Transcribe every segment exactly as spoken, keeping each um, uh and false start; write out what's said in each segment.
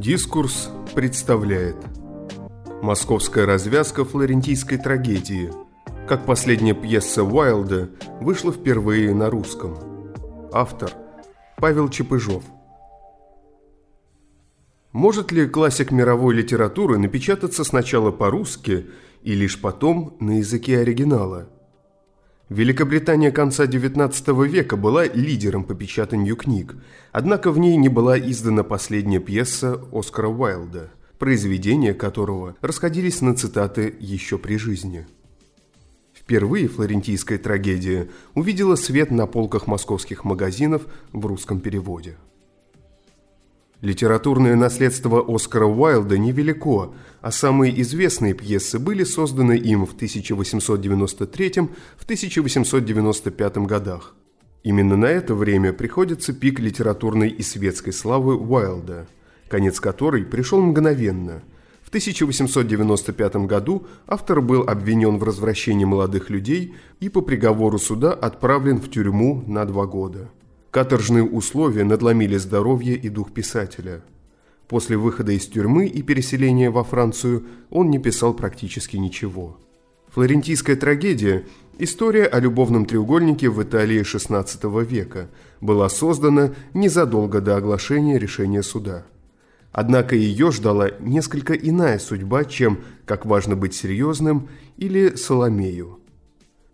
Дискурс представляет «Московская развязка флорентийской трагедии», как последняя пьеса Уайльда вышла впервые на русском. Автор Павел Чепыжов. Может ли классик мировой литературы напечататься сначала по-русски и лишь потом на языке оригинала? Великобритания конца девятнадцатого века была лидером по печатанию книг, однако в ней не была издана последняя пьеса Оскара Уайльда, произведения которого расходились на цитаты еще при жизни. Впервые «Флорентийская трагедия» увидела свет на полках московских магазинов в русском переводе. Литературное наследство Оскара Уайльда невелико, а самые известные пьесы были созданы им в тысяча восемьсот девяносто третьем - тысяча восемьсот девяносто пятом годах. Именно на это время приходится пик литературной и светской славы Уайльда, конец которой пришел мгновенно. В тысяча восемьсот девяносто пятом году автор был обвинен в развращении молодых людей и по приговору суда отправлен в тюрьму на два года. Каторжные условия надломили здоровье и дух писателя. После выхода из тюрьмы и переселения во Францию он не писал практически ничего. «Флорентийская трагедия» – история о любовном треугольнике в Италии шестнадцатого века, была создана незадолго до оглашения решения суда. Однако ее ждала несколько иная судьба, чем «Как важно быть серьезным» или «Соломею».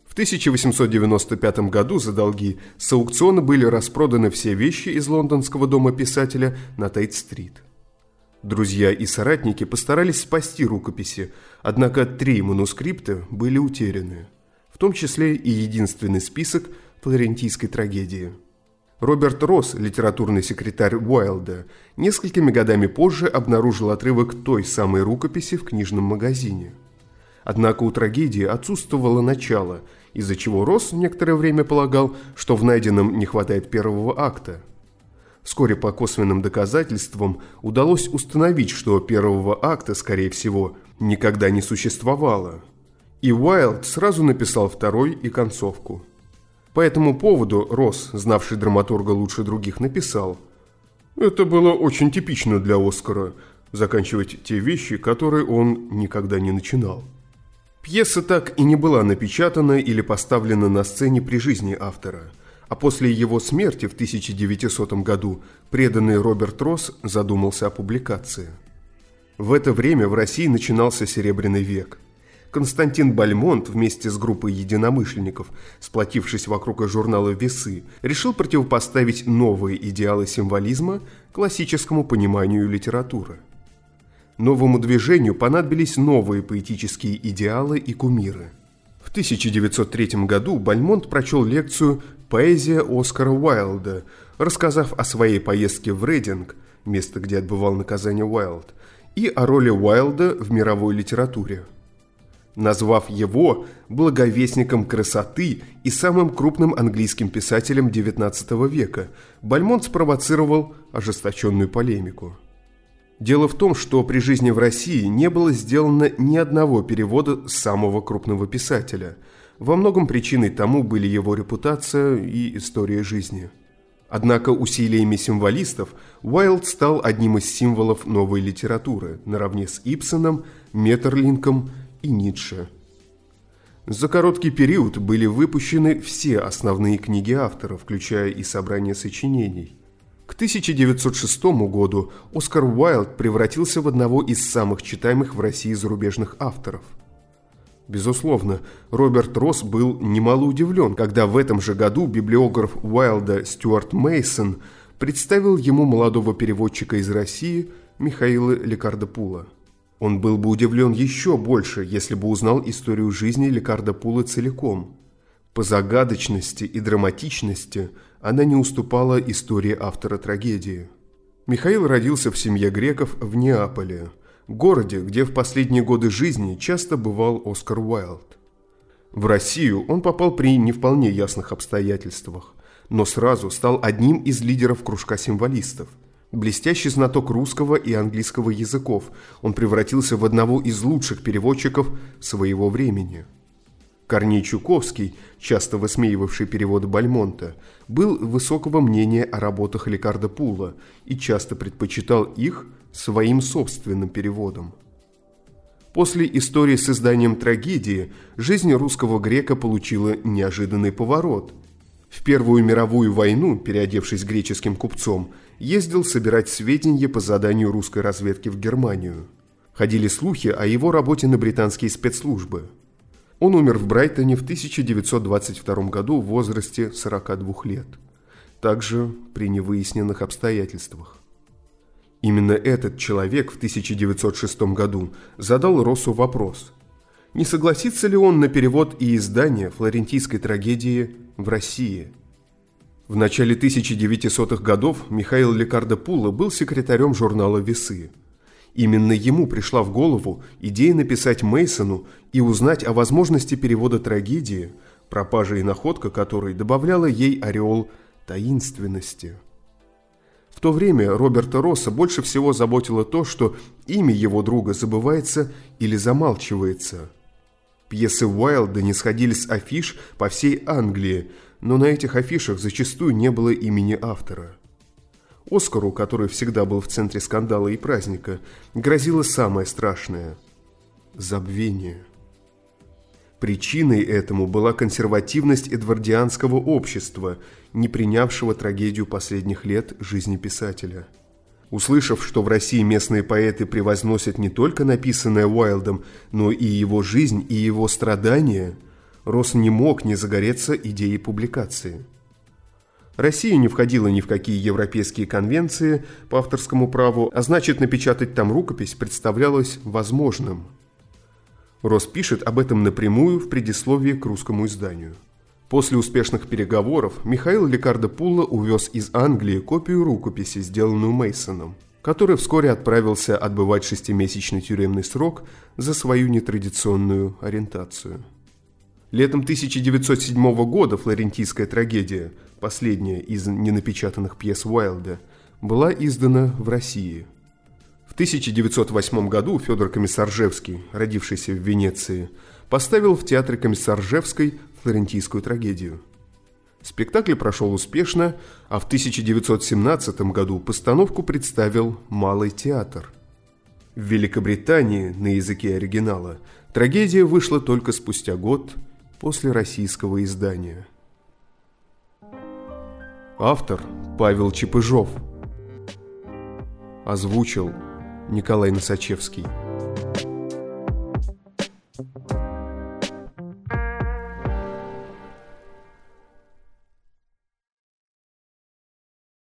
В тысяча восемьсот девяносто пятом году за долги с аукциона были распроданы все вещи из лондонского дома писателя на Тайт-стрит. Друзья и соратники постарались спасти рукописи, однако три манускрипта были утеряны, в том числе и единственный список флорентийской трагедии. Роберт Росс, литературный секретарь Уайльда, несколькими годами позже обнаружил отрывок той самой рукописи в книжном магазине. Однако у трагедии отсутствовало начало, из-за чего Росс некоторое время полагал, что в найденном не хватает первого акта. Вскоре по косвенным доказательствам удалось установить, что первого акта, скорее всего, никогда не существовало. И Уайльд сразу написал второй и концовку. По этому поводу Росс, знавший драматурга лучше других, написал: «Это было очень типично для Оскара – заканчивать те вещи, которые он никогда не начинал». Пьеса так и не была напечатана или поставлена на сцене при жизни автора, а после его смерти в тысяча девятисотом году преданный Роберт Росс задумался о публикации. В это время в России начинался Серебряный век. Константин Бальмонт вместе с группой единомышленников, сплотившись вокруг журнала «Весы», решил противопоставить новые идеалы символизма классическому пониманию литературы. Новому движению понадобились новые поэтические идеалы и кумиры. В тысяча девятьсот третьем году Бальмонт прочел лекцию «Поэзия Оскара Уайльда», рассказав о своей поездке в Рединг, место, где отбывал наказание Уайльд, и о роли Уайльда в мировой литературе, назвав его «благовестником красоты» и самым крупным английским писателем девятнадцатого века. Бальмонт спровоцировал ожесточенную полемику. Дело в том, что при жизни в России не было сделано ни одного перевода самого крупного писателя. Во многом причиной тому были его репутация и история жизни. Однако усилиями символистов Уайльд стал одним из символов новой литературы, наравне с Ибсеном, Метерлинком и Ницше. За короткий период были выпущены все основные книги автора, включая и собрание сочинений. К тысяча девятьсот шестому году Оскар Уайльд превратился в одного из самых читаемых в России зарубежных авторов. Безусловно, Роберт Росс был немало удивлен, когда в этом же году библиограф Уайльда Стюарт Мейсон представил ему молодого переводчика из России Михаила Ликиардопуло. Он был бы удивлен еще больше, если бы узнал историю жизни Ликиардопуло целиком. По загадочности и драматичности она не уступала истории автора трагедии. Михаил родился в семье греков в Неаполе, городе, где в последние годы жизни часто бывал Оскар Уайльд. В Россию он попал при не вполне ясных обстоятельствах, но сразу стал одним из лидеров кружка символистов. Блестящий знаток русского и английского языков, он превратился в одного из лучших переводчиков своего времени. Корней Чуковский, часто высмеивавший перевод Бальмонта, был высокого мнения о работах Ликиардопуло и часто предпочитал их своим собственным переводом. После истории с изданием трагедии жизнь русского грека получила неожиданный поворот. В Первую мировую войну, переодевшись греческим купцом, ездил собирать сведения по заданию русской разведки в Германию. Ходили слухи о его работе на британские спецслужбы. Он умер в Брайтоне в тысяча девятьсот двадцать втором году в возрасте сорока двух лет, также при невыясненных обстоятельствах. Именно этот человек в тысяча девятьсот шестом году задал Россу вопрос, не согласится ли он на перевод и издание «Флорентийской трагедии» в России. В начале тысяча девятисотых годов Михаил Ликиардопуло был секретарем журнала «Весы». Именно ему пришла в голову идея написать Мейсону и узнать о возможности перевода трагедии, пропажа и находка которой добавляла ей ореол таинственности. В то время Роберта Росса больше всего заботило то, что имя его друга забывается или замалчивается. Пьесы Уайльда не сходили с афиш по всей Англии, но на этих афишах зачастую не было имени автора. Оскару, который всегда был в центре скандала и праздника, грозило самое страшное – забвение. Причиной этому была консервативность эдвардианского общества, не принявшего трагедию последних лет жизни писателя. Услышав, что в России местные поэты превозносят не только написанное Уайльдом, но и его жизнь, и его страдания, Росс не мог не загореться идеей публикации. Россия не входила ни в какие европейские конвенции по авторскому праву, а значит, напечатать там рукопись представлялось возможным. Росс пишет об этом напрямую в предисловии к русскому изданию. После успешных переговоров Михаил Ликиардопуло увез из Англии копию рукописи, сделанную Мейсоном, который вскоре отправился отбывать шестимесячный тюремный срок за свою нетрадиционную ориентацию. Летом тысяча девятьсот седьмого года «Флорентийская трагедия», последняя из ненапечатанных пьес Уайльда, была издана в России. В тысяча девятьсот восьмом году Федор Комиссаржевский, родившийся в Венеции, поставил в театре Комиссаржевской «Флорентийскую трагедию». Спектакль прошел успешно, а в тысяча девятьсот семнадцатом году постановку представил Малый театр. В Великобритании на языке оригинала трагедия вышла только спустя год после российского издания. Автор Павел Чепыжов. Озвучил Николай Носачевский.